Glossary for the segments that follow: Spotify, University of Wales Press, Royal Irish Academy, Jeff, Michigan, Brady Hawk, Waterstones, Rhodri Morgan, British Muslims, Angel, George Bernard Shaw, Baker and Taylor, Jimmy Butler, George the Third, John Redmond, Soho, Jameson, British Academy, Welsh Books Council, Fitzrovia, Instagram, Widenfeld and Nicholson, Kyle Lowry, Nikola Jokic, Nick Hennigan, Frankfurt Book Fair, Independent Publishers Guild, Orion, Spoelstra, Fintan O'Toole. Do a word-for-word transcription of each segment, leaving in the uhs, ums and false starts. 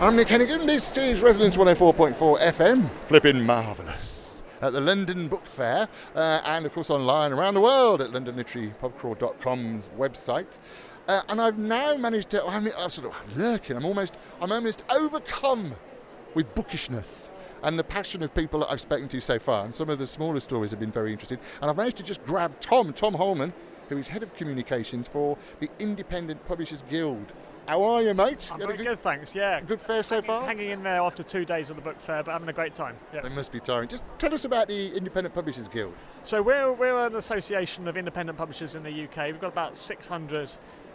I'm Nick Hennigan. This is Resonance one oh four point four F M, flipping marvellous, at the London Book Fair, uh, and of course online around the world at london literary pub crawl dot com's website. Uh, and I've now managed to, I'm, I'm sort of I'm lurking, I'm almost, I'm almost overcome with bookishness and the passion of people that I've spoken to so far. And some of the smaller stories have been very interesting. And I've managed to just grab Tom, Tom Holman, who is Head of Communications for the Independent Publishers Guild. How are you, mate? I'm you very good, good, thanks, yeah. Good fair so hanging, far? Hanging in there after two days of the book fair, but having a great time. Yep. It must be tiring. Just tell us about the Independent Publishers Guild. So we're we're an association of independent publishers in the U K. We've got about six hundred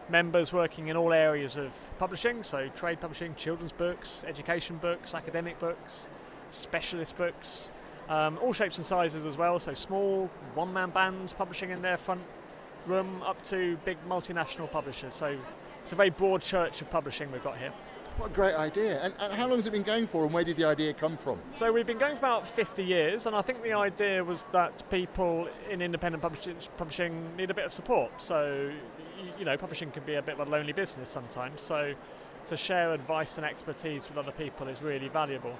members working in all areas of publishing, so trade publishing, children's books, education books, academic books, specialist books, um, all shapes and sizes as well, so small, one-man bands publishing in their front room up to big multinational publishers. So it's a very broad church of publishing we've got here. What a great idea. And, and how long has it been going for, and where did the idea come from? So we've been going for about fifty years, and I think the idea was that people in independent publishing need a bit of support. So, you know, publishing can be a bit of a lonely business sometimes, so to share advice and expertise with other people is really valuable.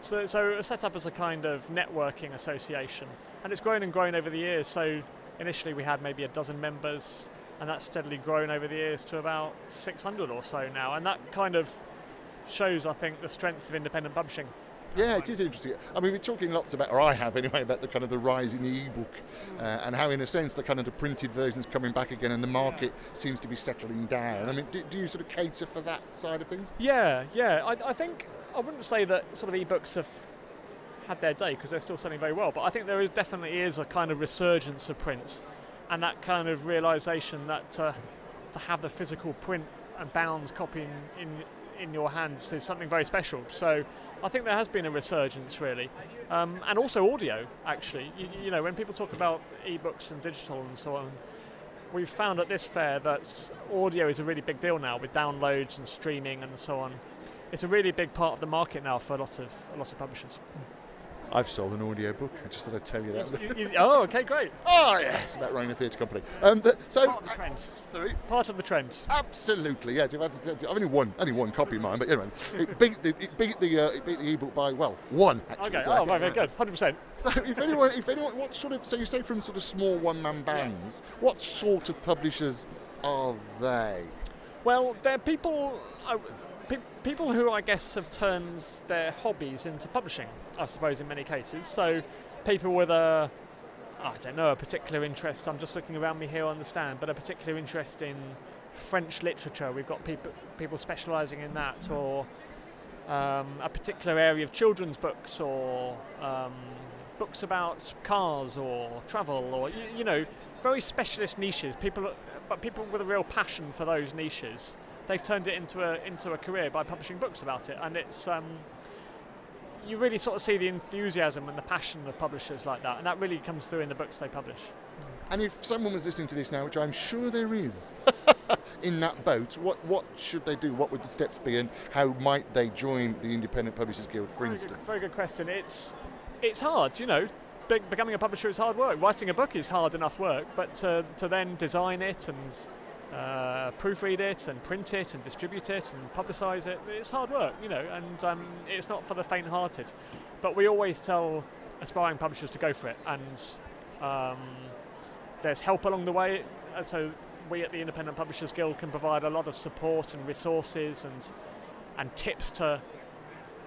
So, so it was set up as a kind of networking association, and it's grown and grown over the years. So initially we had maybe a dozen members, and that's steadily grown over the years to about six hundred or so now. And that kind of shows, I think, the strength of independent publishing. Yeah, it is interesting. I mean, we're talking lots about, or I have anyway, about the kind of the rise in the e-book uh, and how, in a sense, the kind of the printed version's coming back again, and the market yeah. seems to be settling down. I mean, do, do you sort of cater for that side of things? Yeah, yeah. I, I think, I wouldn't say that sort of e-books have had their day, because they're still selling very well, but I think there is definitely is a kind of resurgence of prints. And that kind of realisation that uh, to have the physical print and bound copy in, in in your hands is something very special. So I think there has been a resurgence, really. Um, and also audio, actually. You, you know, when people talk about e-books and digital and so on, we've found at this fair that audio is a really big deal now, with downloads and streaming and so on. It's a really big part of the market now for a lot of, a lot of publishers. I've sold an audio book. I just thought I'd tell you that. You, you, oh, okay, great. Oh, yes, about running a theatre company. Um, but, so, Part of the trend. Uh, sorry? Part of the trend. Absolutely, yes. I've only one, only one copy of mine, but anyway, it beat the it beat the, uh, it beat the e-book by, well, one, actually. Okay, so oh, right, very good, one hundred percent. So if anyone, if anyone, what sort of, so you say from sort of small one-man bands, yeah. what sort of publishers are they? Well, they're people... I, People who, I guess, have turned their hobbies into publishing, I suppose, in many cases. So people with a, I don't know, a particular interest. I'm just looking around me here on the stand, but a particular interest in French literature. We've got people people specialising in that, or um, a particular area of children's books, or um, books about cars or travel, or, you, you know, very specialist niches. People, but people with a real passion for those niches. They've turned it into a into a career by publishing books about it, and it's um, you really sort of see the enthusiasm and the passion of publishers like that, and that really comes through in the books they publish. And if someone was listening to this now, which I'm sure there is, in that boat, what what should they do? What would the steps be, and how might they join the Independent Publishers Guild, for very instance? Good, very good question. It's it's hard, you know. Be- becoming a publisher is hard work. Writing a book is hard enough work, but to to then design it and Uh, proofread it and print it and distribute it and publicise it. It's hard work, you know, and um, it's not for the faint-hearted. But we always tell aspiring publishers to go for it, and um, there's help along the way. So we at the Independent Publishers Guild can provide a lot of support and resources and and tips to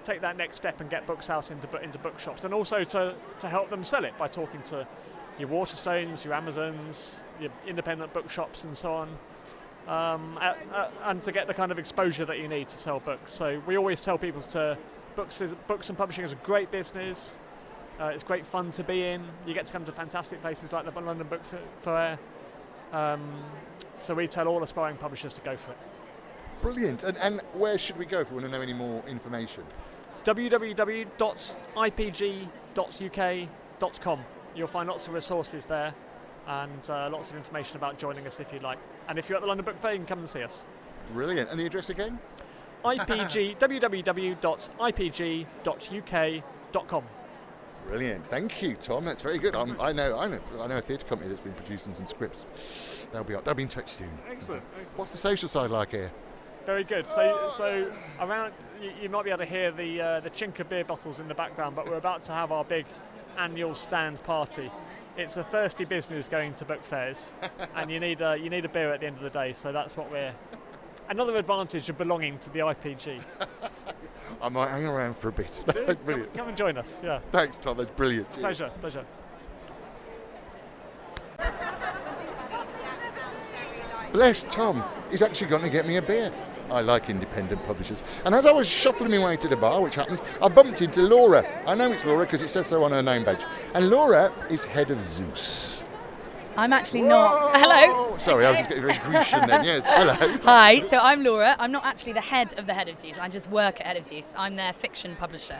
take that next step and get books out into into bookshops, and also to to help them sell it by talking to your Waterstones, your Amazons, your independent bookshops and so on, um, at, at, and to get the kind of exposure that you need to sell books. So we always tell people to, books is, books and publishing is a great business, uh, it's great fun to be in, you get to come to fantastic places like the London Book Fair, um, so we tell all aspiring publishers to go for it. Brilliant, and, and where should we go if we want to know any more information? w w w dot i p g dot u k dot com. You'll find lots of resources there, and uh, lots of information about joining us if you like. And if you're at the London Book Fair, you can come and see us. Brilliant. And the address again? I P G w w w dot i p g dot u k dot com. Brilliant. Thank you, Tom. That's very good. I'm, I know. I know. I know a theatre company that's been producing some scripts. They'll be up. They'll be in touch soon. Excellent. Excellent. What's the social side like here? Very good. So, so around you, you might be able to hear the uh, the chink of beer bottles in the background, but we're about to have our big annual stand party. It's a thirsty business going to book fairs, and you need a you need a beer at the end of the day. So that's what we're. Another advantage of belonging to the I P G. I might hang around for a bit. Come, come and join us. Yeah. Thanks, Tom. That's brilliant. Pleasure. Yeah. Pleasure. Bless Tom. He's actually going to get me a beer. I like independent publishers. And as I was shuffling my way to the bar, which happens, I bumped into Laura. I know it's Laura because it says so on her name badge. And Laura is Head of Zeus. I'm actually Whoa! not. Hello. Sorry, I was just getting very Grecian then. Yes, hello. Hi, so I'm Laura. I'm not actually the head of the Head of Zeus. I just work at Head of Zeus. I'm their fiction publisher.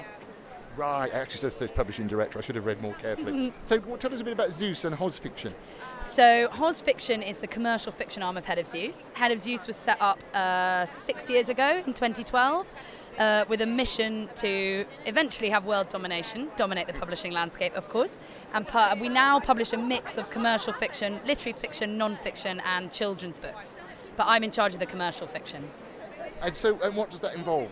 Right, actually says so, publishing director. I should have read more carefully. Mm-hmm. So what, tell us a bit about Zeus and Hosfiction. So Hosfiction is the commercial fiction arm of Head of Zeus. Head of Zeus was set up uh, six years ago in twenty twelve uh, with a mission to eventually have world domination, dominate the publishing landscape, of course. And part, we now publish a mix of commercial fiction, literary fiction, non-fiction and children's books. But I'm in charge of the commercial fiction. And so and what does that involve?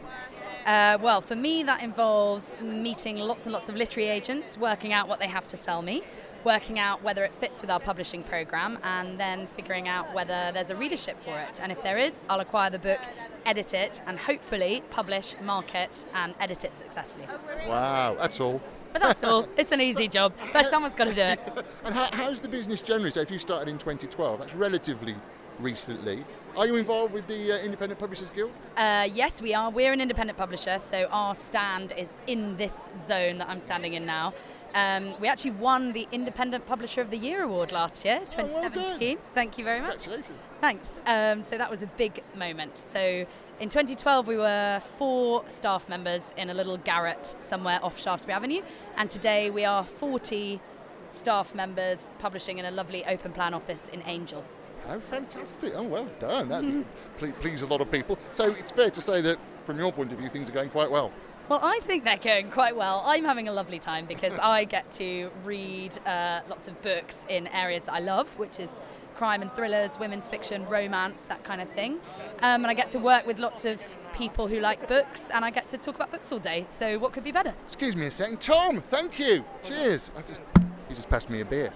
Uh, well, for me, that involves meeting lots and lots of literary agents, working out what they have to sell me, working out whether it fits with our publishing programme, and then figuring out whether there's a readership for it. And if there is, I'll acquire the book, edit it, and hopefully publish, market, and edit it successfully. Wow, that's all. But that's all. It's an easy job, but someone's got to do it. And how, how's the business generally? So if you started in twenty twelve, that's relatively recently. Are you involved with the uh, Independent Publishers Guild? Uh, yes, we are. We're an independent publisher, so our stand is in this zone that I'm standing in now. Um, we actually won the Independent Publisher of the Year award last year, twenty seventeen. Oh, well done. Thank you very much. Congratulations. Thanks. Um, so that was a big moment. So in twenty twelve, we were four staff members in a little garret somewhere off Shaftesbury Avenue, and today we are forty staff members publishing in a lovely open plan office in Angel. Oh, fantastic. Oh, well done. That mm-hmm. please a lot of people. So it's fair to say that from your point of view, things are going quite well. Well, I think they're going quite well. I'm having a lovely time because I get to read uh, lots of books in areas that I love, which is crime and thrillers, women's fiction, romance, that kind of thing. Um, and I get to work with lots of people who like books, and I get to talk about books all day. So what could be better? Excuse me a second. Tom, thank you. Cheers. I've just... You just passed me a beer.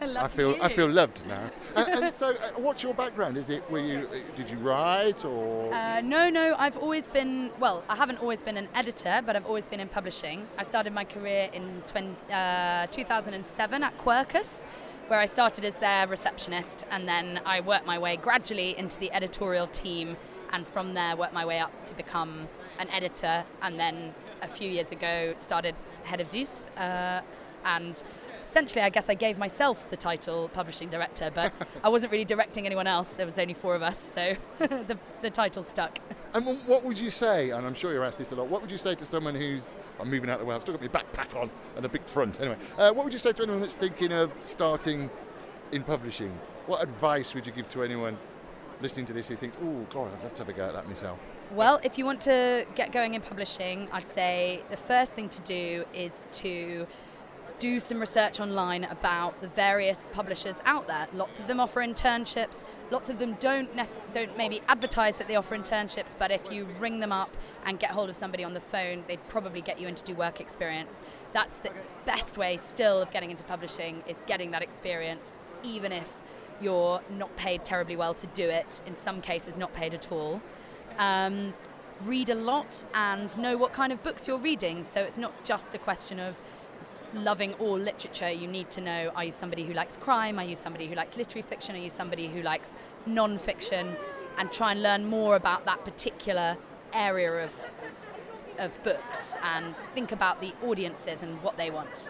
I feel you. I feel loved now. uh, and so, uh, what's your background? Is it were you? Uh, did you write or? Uh, no, no. I've always been. Well, I haven't always been an editor, but I've always been in publishing. I started my career in twenty, uh, two thousand seven at Quercus, where I started as their receptionist, and then I worked my way gradually into the editorial team, and from there worked my way up to become an editor, and then a few years ago started Head of Zeus, uh, and. Essentially, I guess I gave myself the title publishing director, but I wasn't really directing anyone else. There was only four of us, so the, the title stuck. And what would you say, and I'm sure you're asked this a lot, what would you say to someone who's, I'm moving out of the way, I've still got my backpack on and a big front, anyway. Uh, what would you say to anyone that's thinking of starting in publishing? What advice would you give to anyone listening to this who thinks, oh, God, I'd love to have a go at that myself? Well, if you want to get going in publishing, I'd say the first thing to do is to... do some research online about the various publishers out there. Lots of them offer internships. Lots of them don't nec- don't maybe advertise that they offer internships, but if you ring them up and get hold of somebody on the phone, they'd probably get you in to do work experience. That's the best way still of getting into publishing, is getting that experience, even if you're not paid terribly well to do it, in some cases not paid at all. Um, read a lot and know what kind of books you're reading, so it's not just a question of loving all literature. You need to know, are you somebody who likes crime? Are you somebody who likes literary fiction? Are you somebody who likes non-fiction? And try and learn more about that particular area of of books and think about the audiences and what they want.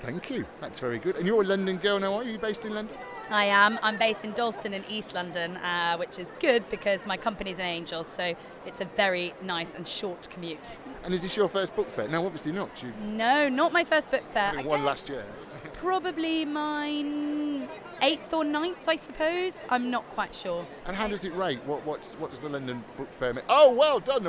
Thank you. That's very good. And you're a London girl now, are you? Are you based in London? I am. I'm based in Dalston in East London, uh, which is good because my company's in Angel, so it's a very nice and short commute. And is this your first book fair? No, obviously not. You... No, not my first book fair. I mean, one last year. Probably mine eighth or ninth, I suppose. I'm not quite sure. And how does it rate? What what's, what does the London Book Fair make? Oh, well done.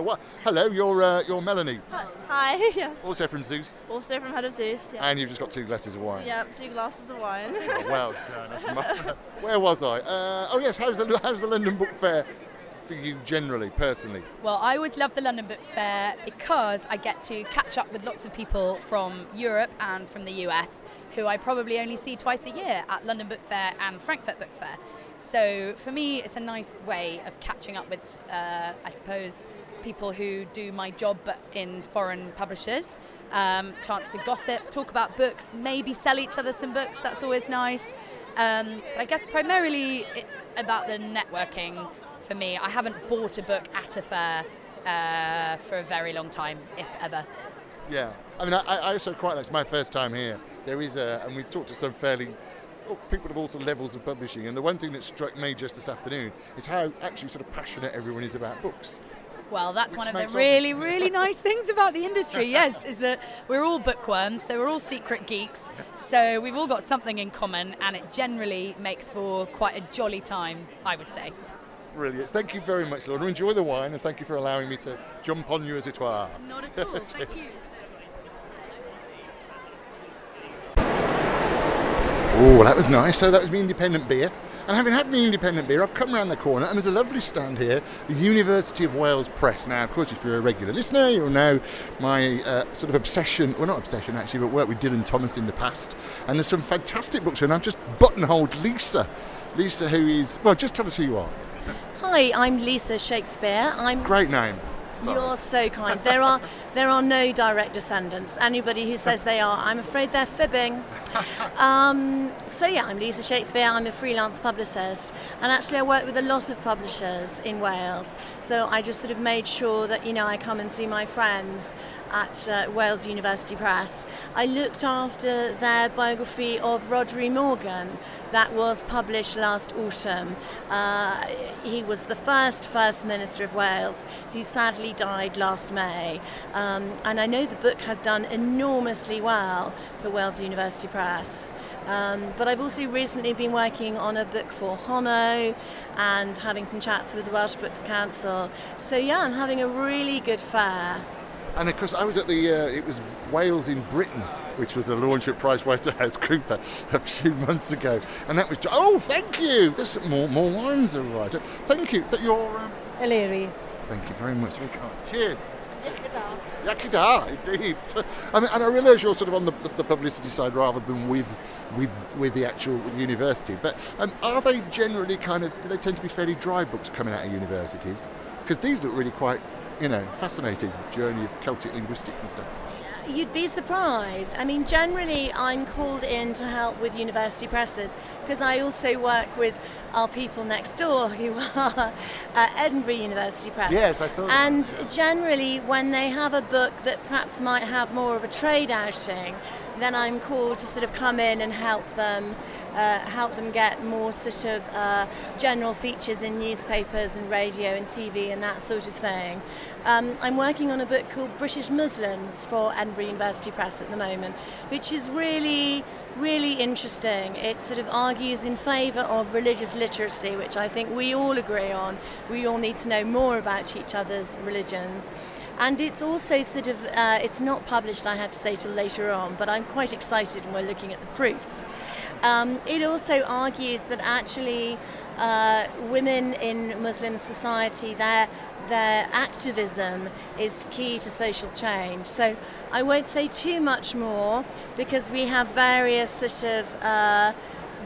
Hello, you're, uh, you're Melanie. Hi, yes. Also from Zeus. Also from Head of Zeus, yes. And you've just got two glasses of wine. Yep, two glasses of wine. Oh, well done. That's my... Where was I? Uh, oh, yes, how's the, how's the London Book Fair for you generally, personally? Well, I always love the London Book Fair because I get to catch up with lots of people from Europe and from the U S who I probably only see twice a year at London Book Fair and Frankfurt Book Fair. So for me, it's a nice way of catching up with, uh, I suppose, people who do my job in foreign publishers. Um, chance to gossip, talk about books, maybe sell each other some books. That's always nice. Um, but I guess primarily it's about the networking for me. I haven't bought a book at a fair uh, for a very long time, if ever. Yeah, I mean, I, I also quite like, it's my first time here. There is a, and we've talked to some fairly, oh, people of all sort of levels of publishing. And the one thing that struck me just this afternoon is how actually sort of passionate everyone is about books. Well, that's Which one of the really, sense. really nice things about the industry, yes, is that we're all bookworms, so we're all secret geeks, so we've all got something in common, and it generally makes for quite a jolly time, I would say. Brilliant. Thank you very much, Lorna. Enjoy the wine, and thank you for allowing me to jump on you, as it were. Not at all. Thank you. Oh, that was nice. So that was my independent beer. And having had my independent beer, I've come round the corner and there's a lovely stand here, the University of Wales Press. Now, of course, if you're a regular listener, you'll know my uh, sort of obsession, well, not obsession actually, but work with Dylan Thomas in the past. And there's some fantastic books, and I've just buttonholed Lisa. Lisa, who is, well, just tell us who you are. Hi, I'm Lisa Shakespeare. I'm Great name. Sorry. You're so kind. There are there are no direct descendants. Anybody who says they are, I'm afraid they're fibbing. Um, so yeah, I'm Lisa Shakespeare. I'm a freelance publicist, and actually I work with a lot of publishers in Wales. So I just sort of made sure that, you know, I come and see my friends at uh, Wales University Press. I looked after their biography of Rhodri Morgan that was published last autumn. Uh, he was the first First Minister of Wales, who sadly died last May. Um, and I know the book has done enormously well for Wales University Press. Um, but I've also recently been working on a book for Hono and having some chats with the Welsh Books Council. So yeah, I'm having a really good fair. And of course, I was at the, uh, it was Wales in Britain, which was a launch at PricewaterhouseCooper a few months ago. And that was, oh, thank you. There's more, more wines arrived. Thank you. That you're... Um... O'Leary. Thank you very much. Very kind. Cheers. Yakida. Yakida, indeed. I mean, and I realise you're sort of on the, the publicity side rather than with with with the actual university. But um, are they generally kind of, do they tend to be fairly dry books coming out of universities? Because these look really quite... you know, fascinating journey of Celtic linguistics and stuff. You'd be surprised. I mean, generally I'm called in to help with university presses because I also work with our people next door who are uh, Edinburgh University Press. Yes, I saw that. And yeah. Generally when they have a book that perhaps might have more of a trade outing, then I'm called to sort of come in and help them uh, help them get more sort of uh, general features in newspapers and radio and T V and that sort of thing. Um, I'm working on a book called British Muslims for Edinburgh University Press at the moment, which is really, really interesting. It sort of argues in favour of religious literacy, which I think we all agree on. We all need to know more about each other's religions. And it's also sort of, uh, it's not published, I have to say, till later on, but I'm quite excited when we're looking at the proofs. Um, it also argues that actually uh, women in Muslim society, their their activism is key to social change. So I won't say too much more because we have various sort of uh,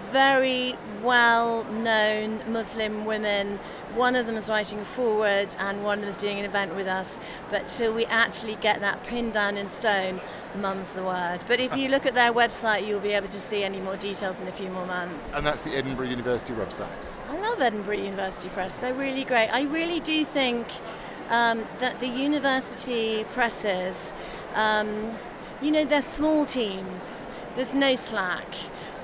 very well-known Muslim women. One of them is writing forward and one of them is doing an event with us. But till we actually get that pinned down in stone, mum's the word. But if you look at their website, you'll be able to see any more details in a few more months. And that's the Edinburgh University website. I love Edinburgh University Press. They're really great. I really do think um, that the university presses, um, you know, they're small teams. There's no slack.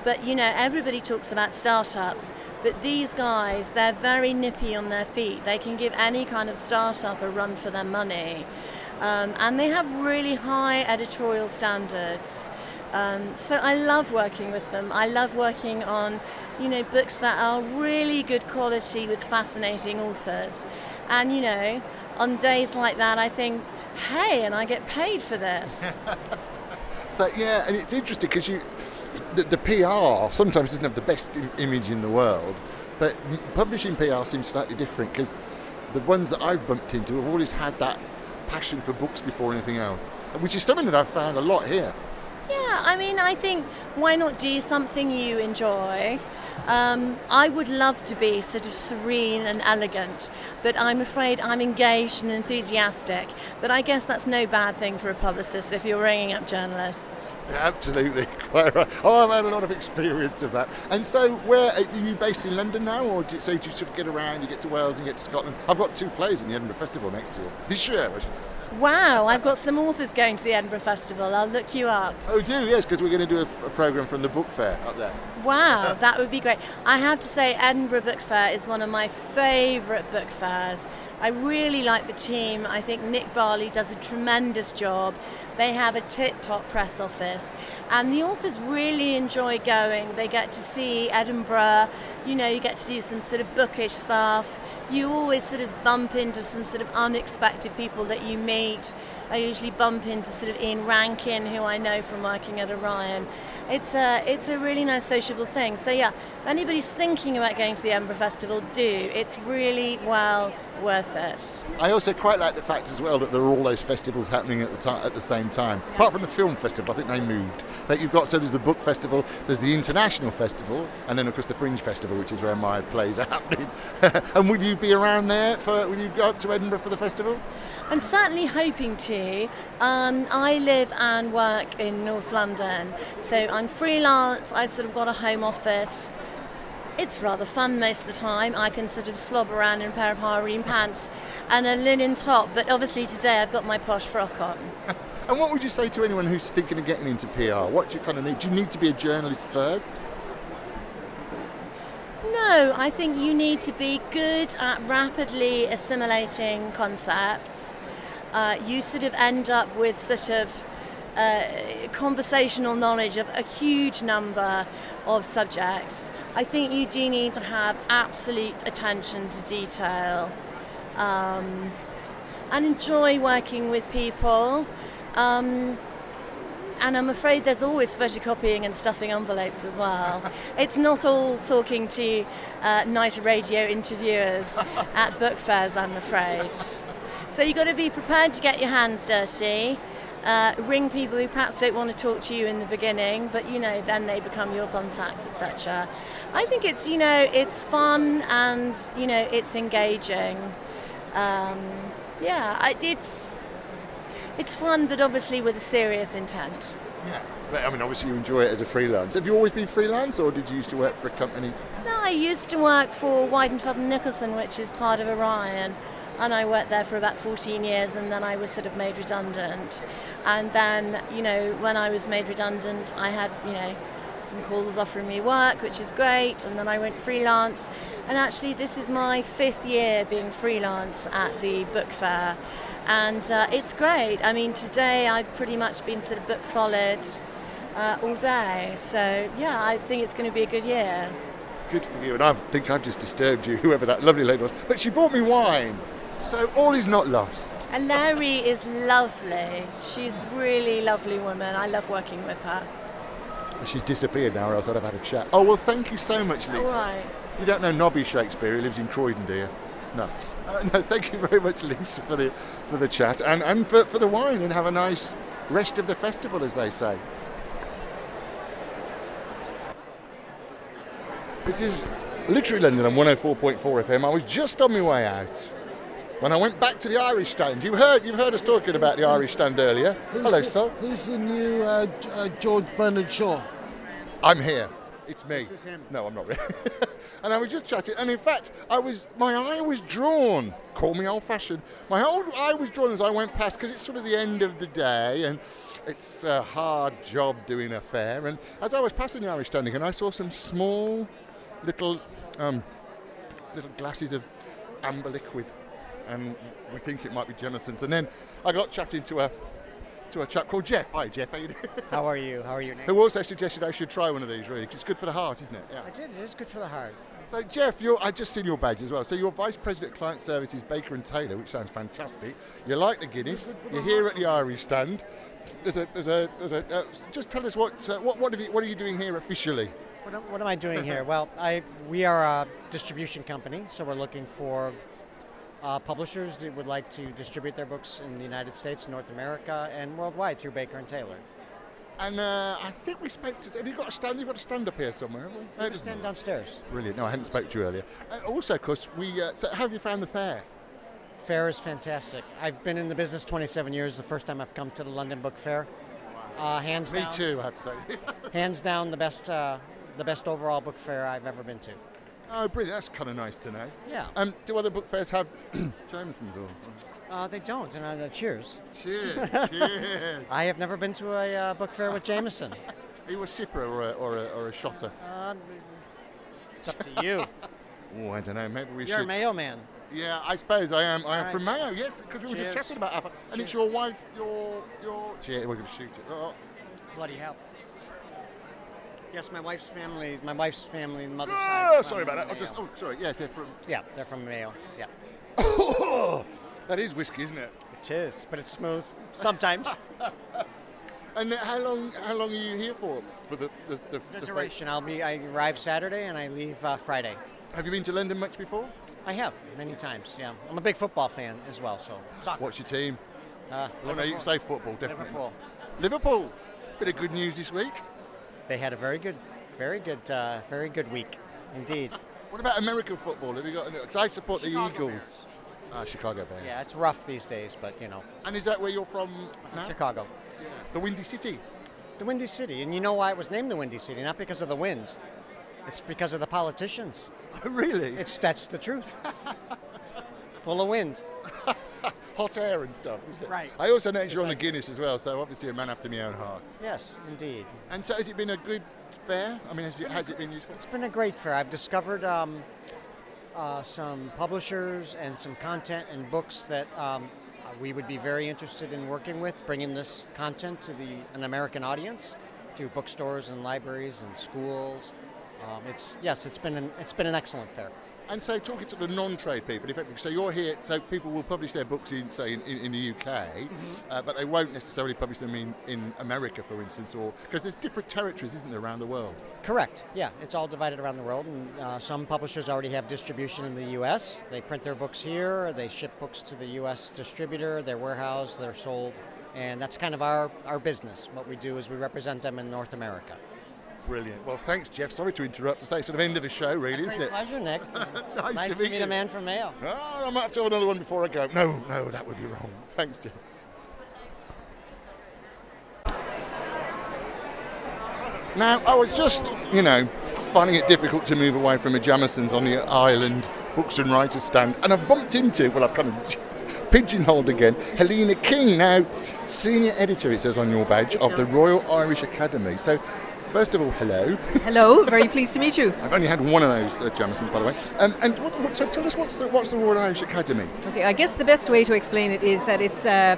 But, you know, everybody talks about startups, but these guys, they're very nippy on their feet. They can give any kind of startup a run for their money. Um, and they have really high editorial standards. Um, so I love working with them. I love working on, you know, books that are really good quality with fascinating authors. And, you know, on days like that, I think, hey, and I get paid for this. So, yeah, and it's interesting because you... The, the P R sometimes doesn't have the best im- image in the world, but publishing P R seems slightly different because the ones that I've bumped into have always had that passion for books before anything else, which is something that I've found a lot here. Yeah, I mean, I think why not do something you enjoy? Um, I would love to be sort of serene and elegant, but I'm afraid I'm engaged and enthusiastic. But I guess that's no bad thing for a publicist if you're ringing up journalists. Absolutely, quite right. Oh, I've had a lot of experience of that. And so, where are you based in London now, or do you, so do you sort of get around? You get to Wales and you get to Scotland. I've got two plays in the Edinburgh Festival next year. This year, I should say. Wow, I've got some authors going to the Edinburgh Festival. I'll look you up. Oh, do yes, because we're going to do a, a programme from the book fair up there. Wow, that would be great. I have to say Edinburgh Book Fair is one of my favourite book fairs. I really like the team. I think Nick Barley does a tremendous job. They have a tip-top press office. And the authors really enjoy going. They get to see Edinburgh. You know, you get to do some sort of bookish stuff. You always sort of bump into some sort of unexpected people that you meet. I usually bump into sort of Ian Rankin, who I know from working at Orion. It's a, it's a really nice sociable thing. So yeah, if anybody's thinking about going to the Edinburgh Festival, do. It's really well worth it. I also quite like the fact as well that there are all those festivals happening at the time, at the same time. Yeah. Apart from the film festival, I think they moved. But you've got, so there's the book festival, there's the international festival, and then of course the Fringe Festival, which is where my plays are happening. And will you be around there for? Will you go up to Edinburgh for the festival? I'm certainly hoping to. Um, I live and work in North London, so I'm freelance. I've sort of got a home office. It's rather fun most of the time. I can sort of slob around in a pair of harem pants and a linen top, but obviously today I've got my posh frock on. And what would you say to anyone who's thinking of getting into P R? What do you kind of need? Do you need to be a journalist first? No, I think you need to be good at rapidly assimilating concepts. Uh, you sort of end up with sort of uh, conversational knowledge of a huge number of subjects. I think you do need to have absolute attention to detail um, and enjoy working with people. Um, and I'm afraid there's always photocopying and stuffing envelopes as well. It's not all talking to uh, night radio interviewers at book fairs, I'm afraid. So you've got to be prepared to get your hands dirty. Uh, ring people who perhaps don't want to talk to you in the beginning, but you know, then they become your contacts, et cetera. I think it's, you know, it's fun and you know, it's engaging. Um, yeah, I, it's it's fun, but obviously with a serious intent. Yeah, but I mean, obviously you enjoy it as a freelance. Have you always been freelance, or did you used to work for a company? No, I used to work for Widenfeld and Nicholson, which is part of Orion. And I worked there for about fourteen years, and then I was sort of made redundant. And then, you know, when I was made redundant, I had, you know, some calls offering me work, which is great. And then I went freelance. And actually, this is my fifth year being freelance at the book fair. And uh, it's great. I mean, today I've pretty much been sort of book solid uh, all day. So, yeah, I think it's going to be a good year. Good for you. And I think I've just disturbed you, whoever that lovely lady was. But she bought me wine. So all is not lost. And Larry is lovely. She's really lovely woman. I love working with her. She's disappeared now, or else I'd have had a chat. Oh, well, thank you so much, Lisa. All right. You don't know Nobby Shakespeare, he lives in Croydon, do you? No. Uh, no, thank you very much, Lisa, for the for the chat and, and for, for the wine, and have a nice rest of the festival, as they say. This is Literary London on one oh four point four F M. I was just on my way out when I went back to the Irish stand. You heard, you've heard us talking about the Irish stand earlier. Who's Hello, the, sir. Who's the new uh, uh, George Bernard Shaw? I'm here. It's me. This is him. No, I'm not really. And I was just chatting, and in fact, I was my eye was drawn. Call me old-fashioned. My old eye was drawn as I went past, because it's sort of the end of the day, and it's a hard job doing a fair. And as I was passing the Irish stand again, I saw some small, little, um, little glasses of amber liquid. And we think it might be Jonathan's. And then I got chatting to a to a chap called Jeff. Hi, Jeff. How are you doing? How are you? How are you? Who also suggested I should try one of these, really, because it's good for the heart, isn't it? Yeah. I did. It is good for the heart. So, Jeff, you're, I just seen your badge as well. So you're Vice President of Client Services, Baker and Taylor, which sounds fantastic. You like the Guinness. You're here at the Irish stand. There's a there's a there's a. Uh, just tell us what uh, what what, have you, what are you doing here officially? What am, what am I doing here? Well, I we are a distribution company, so we're looking for uh, publishers that would like to distribute their books in the United States, North America, and worldwide through Baker and Taylor. And uh, I think we spoke to... Have you got a stand? You've got a stand up here somewhere, haven't we? We have a stand downstairs. Brilliant. No, I hadn't spoke to you earlier. And also, of course, we... Uh, so how have you found the fair? Fair is fantastic. I've been in the business twenty-seven years. The first time I've come to the London Book Fair. Uh, hands Me down. Me too, I have to say. Hands down, the best uh, the best overall book fair I've ever been to. Oh, brilliant. That's kind of nice to know. Yeah. Um, do other book fairs have Jamesons or...? Uh, they don't, and uh, cheers. Cheers, cheers. I have never been to a uh, book fair with Jameson. Are you a sipper or a, or a, or a shotter? Uh, it's up to you. Oh, I don't know, maybe we You're should... You're a Mayo man. Yeah, I suppose I am. I am right. From Mayo, yes, because we were cheers. Just chatting about Alpha. And cheers. It's your wife, your... your. Cheers, we're going to shoot it. Oh. Bloody hell. Yes, my wife's family, my wife's family, mother's oh, side. Oh, sorry about that. I'll just, oh, sorry, yes, they're from... Yeah, they're from Mayo, yeah. That is whiskey, isn't it? It is, but it's smooth sometimes. And how long? How long are you here for? For the the, the, the, the duration. Flight? I'll be. I arrive Saturday and I leave uh, Friday. Have you been to London much before? I have many times. Yeah, I'm a big football fan as well. So soccer. What's your team? Uh, well, no, you can say football, definitely. Liverpool. Liverpool. Bit of good news this week. They had a very good, very good, uh, very good week indeed. What about American football? Have you got? Because I support Chicago the Eagles. Bears. Ah, uh, Chicago Bears. Yeah, it's rough these days, but you know. And is that where you're from now? Chicago. Yeah. The Windy City. The Windy City, and you know why it was named the Windy City? Not because of the wind. It's because of the politicians. Oh, really? It's that's the truth. Full of wind. Hot air and stuff, isn't it? Right. I also noticed you're on the Guinness as well, so obviously a man after my own heart. Yes, indeed. And so has it been a good fair? I mean, has, it, has it been useful? It's been a great fair. I've discovered... Um, Uh, some publishers and some content and books that um, we would be very interested in working with, bringing this content to the an American audience through bookstores and libraries and schools. Um, it's yes, it's been an, it's been an excellent fair. And so, talking to the non-trade people, effectively, so you're here. So people will publish their books in, say, in, in, in the U K, mm-hmm. uh, but they won't necessarily publish them in, in America, for instance, or because there's different territories, isn't there, around the world? Correct. Yeah, it's all divided around the world, and uh, some publishers already have distribution in the U S. They print their books here. They ship books to the U S distributor. They're warehoused. They're sold, and that's kind of our, our business. What we do is we represent them in North America. Brilliant. Well, thanks, Jeff. Sorry to interrupt. It's sort of end of the show, really, isn't it? My pleasure, Nick. nice, nice to meet, to meet a man from Mayo. Oh, I might have to have another one before I go. No, no, that would be wrong. Thanks, Jeff. Now, I was just, you know, finding it difficult to move away from a Jamison's on the Ireland Books and Writers stand, and I've bumped into, well, I've kind of pigeonholed again, Helena King, now senior editor, it says on your badge, it of does. The Royal Irish Academy. So. First of all, hello. Hello, very pleased to meet you. I've only had one of those uh, Jamisons, by the way. Um, and what, what, so tell us, what's the, what's the Royal Irish Academy? Okay, I guess the best way to explain it is that it's uh,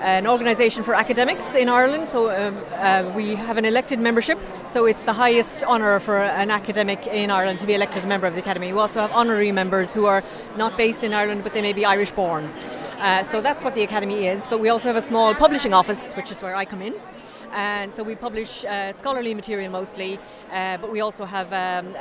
an organisation for academics in Ireland. So um, uh, we have an elected membership, so it's the highest honour for an academic in Ireland to be elected a member of the Academy. We also have honorary members who are not based in Ireland, but they may be Irish born. Uh, so that's what the Academy is. But we also have a small publishing office, which is where I come in. And so we publish uh, scholarly material mostly, uh, but we also have um, uh,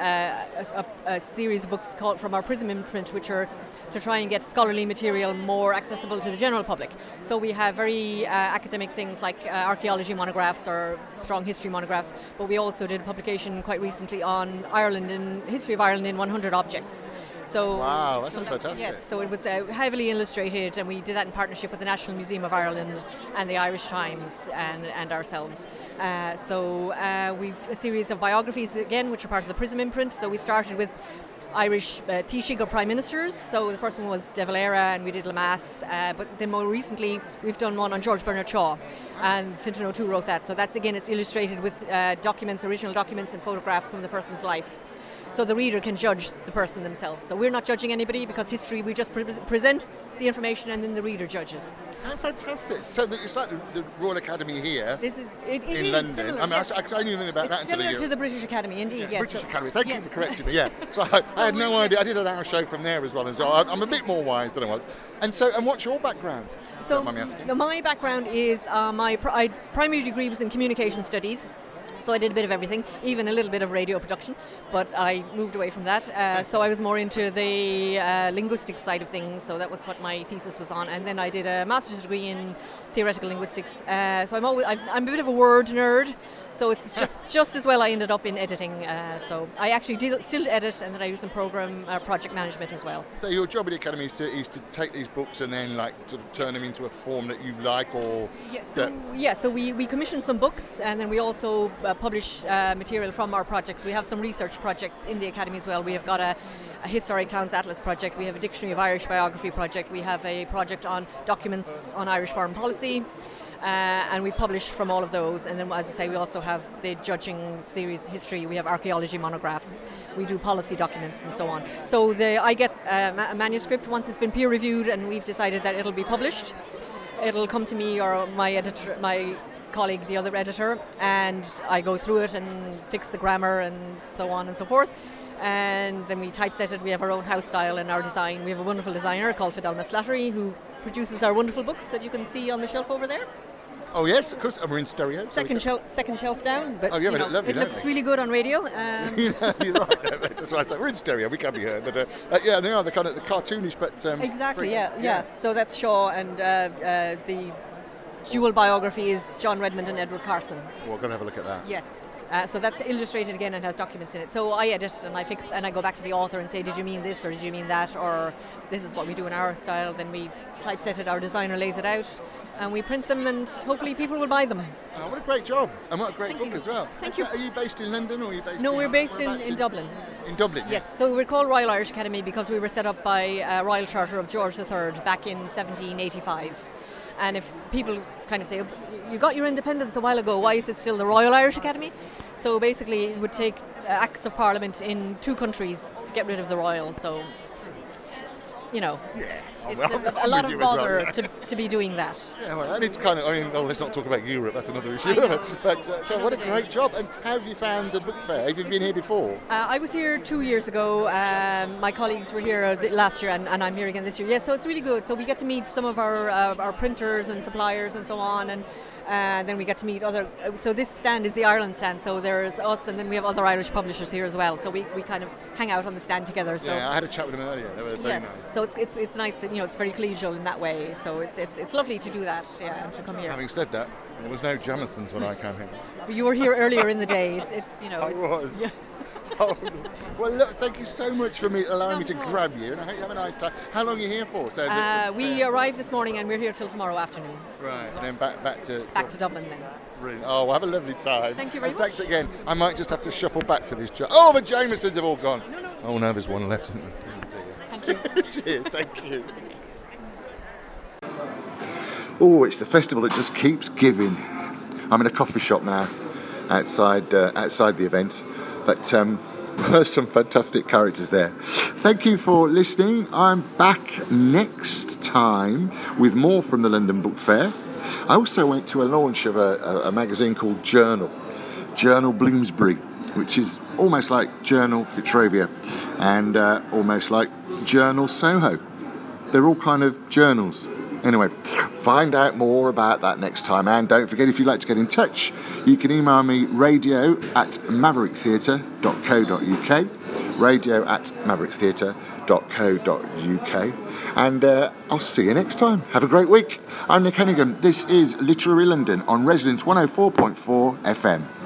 a, a series of books called from our Prism imprint, which are to try and get scholarly material more accessible to the general public. So we have very uh, academic things like uh, archaeology monographs or strong history monographs, but we also did a publication quite recently on Ireland and history of Ireland in one hundred objects. So, wow, that so sounds that, fantastic. Yes, so it was uh, heavily illustrated, and we did that in partnership with the National Museum of Ireland and the Irish Times and, and ourselves. Uh, so uh, we've a series of biographies, again, which are part of the Prism imprint. So we started with Irish uh, Taoiseach or Prime Ministers. So the first one was De Valera, and we did Lamas. Uh, but then more recently, we've done one on George Bernard Shaw, and Fintan O'Toole wrote that. So that's, again, it's illustrated with uh, documents, original documents and photographs from the person's life. So the reader can judge the person themselves. So we're not judging anybody, because history, we just pre- present the information and then the reader judges. How fantastic. So the, it's like the, the Royal Academy here this is, it, it in is London. Similar, I mean, yes. I, I knew nothing about it's that until similar the, to the British Academy, indeed, yeah, yes. British so, Academy, thank yes. you for correcting me, yeah. So I, I had no idea. I did an hour show from there as well, and so I, I'm a bit more wise than I was. And so, and what's your background? So my background is, uh, my pr- I, primary degree was in communication studies. So I did a bit of everything, even a little bit of radio production, but I moved away from that. Uh, so I was more into the uh, linguistic side of things, so that was what my thesis was on. And then I did a master's degree in theoretical linguistics. Uh, so I'm always I'm a bit of a word nerd, so it's just, just as well I ended up in editing. Uh, so I actually do, still edit, and then I do some program uh, project management as well. So your job at the academy is to is to take these books and then like sort of turn them into a form that you like, or yeah. So, yeah, so we we commission some books, and then we also uh, publish uh, material from our projects. We have some research projects in the academy as well. We have got a, a historic towns atlas project. We have a dictionary of Irish biography project. We have a project on documents on Irish foreign policy. Uh, and we publish from all of those, and then as I say we also have the judging series history, we have archaeology monographs, we do policy documents and so on. So the, I get a, ma- a manuscript once it's been peer reviewed and we've decided that it'll be published, it'll come to me or my editor, my colleague, the other editor, and I go through it and fix the grammar and so on and so forth. And then we typeset it, we have our own house style and our design. We have a wonderful designer called Fidelma Slattery who produces our wonderful books that you can see on the shelf over there. Oh yes, of course, and we're in stereo. Second, so shel- second shelf down, but, oh, yeah, but know, lovely, it looks really good on radio. Um. You know, you're right, that's why I said we're in stereo, we can't be heard. But uh, uh, yeah, they are, they're kind of the cartoonish, but... Um, exactly, yeah, yeah, yeah. So that's Shaw, and uh, uh, the dual biography is John Redmond and Edward Carson. Well, we're going to have a look at that. Yes. Uh, so that's illustrated again and has documents in it. So I edit and I fix and I go back to the author and say, did you mean this or did you mean that, or this is what we do in our style. Then we typeset it, our designer lays it out, and we print them, and hopefully people will buy them. Oh, what a great job, and what a great Thank book you. as well. Thank That's you. That, are you based in London or are you based No, in we're based in, in Dublin. In Dublin? Yes. yes, so we're called Royal Irish Academy because we were set up by uh, Royal Charter of George the third back in seventeen eighty-five. And if people kind of say, you got your independence a while ago, why is it still the Royal Irish Academy? So basically it would take acts of parliament in two countries to get rid of the Royal. So, you know, yeah, it's well, a, a lot of bother well. to, to be doing that. Yeah, well, and it's kind of, I mean, well, let's not talk about Europe, that's another issue. But uh, So what a great job. And how have you found the book fair? Have you been here before? Uh, I was here two years ago. Um, my colleagues were here last year, and, and I'm here again this year. Yeah, so it's really good. So we get to meet some of our, uh, our printers and suppliers and so on. And uh, then we get to meet other, so this stand is the Ireland stand. So there's us, and then we have other Irish publishers here as well. So we, we kind of hang out on the stand together. So. Yeah, I had a chat with them earlier. They were very yes, nice. So it's, it's, it's nice that, you know, it's very collegial in that way. So it's it's it's lovely to do that, yeah, and to come here. Having said that, there was no Jamisons when I came here. You were here earlier in the day. It's, it's you know. I it's, was. Yeah. Oh, well, look, thank you so much for me allowing no, me to no. grab you, and I hope you have a nice time. How long are you here for? So uh, we uh, arrived this morning, and we're here till tomorrow afternoon. Right, and then back back to back well, to Dublin then. Brilliant. Oh, well, have a lovely time. Thank you very and much. Thanks again. I might just have to shuffle back to this. Jo- oh, the Jamisons have all gone. No, no. Oh no, there's one left, isn't there? Thank you. Cheers. Thank you. Oh, it's the festival that just keeps giving. I'm in a coffee shop now, outside uh, outside the event. But um, there are some fantastic characters there. Thank you for listening. I'm back next time with more from the London Book Fair. I also went to a launch of a, a, a magazine called Journal, Journal Bloomsbury, which is almost like Journal Fitzrovia and uh, almost like Journal Soho. They're all kind of journals. Anyway, find out more about that next time. And don't forget, if you'd like to get in touch, you can email me radio at maverick theatre dot co dot uk, radio at maverick theatre dot co dot uk. And uh, I'll see you next time. Have a great week. I'm Nick Hennigan. This is Literary London on Resonance one oh four point four F M.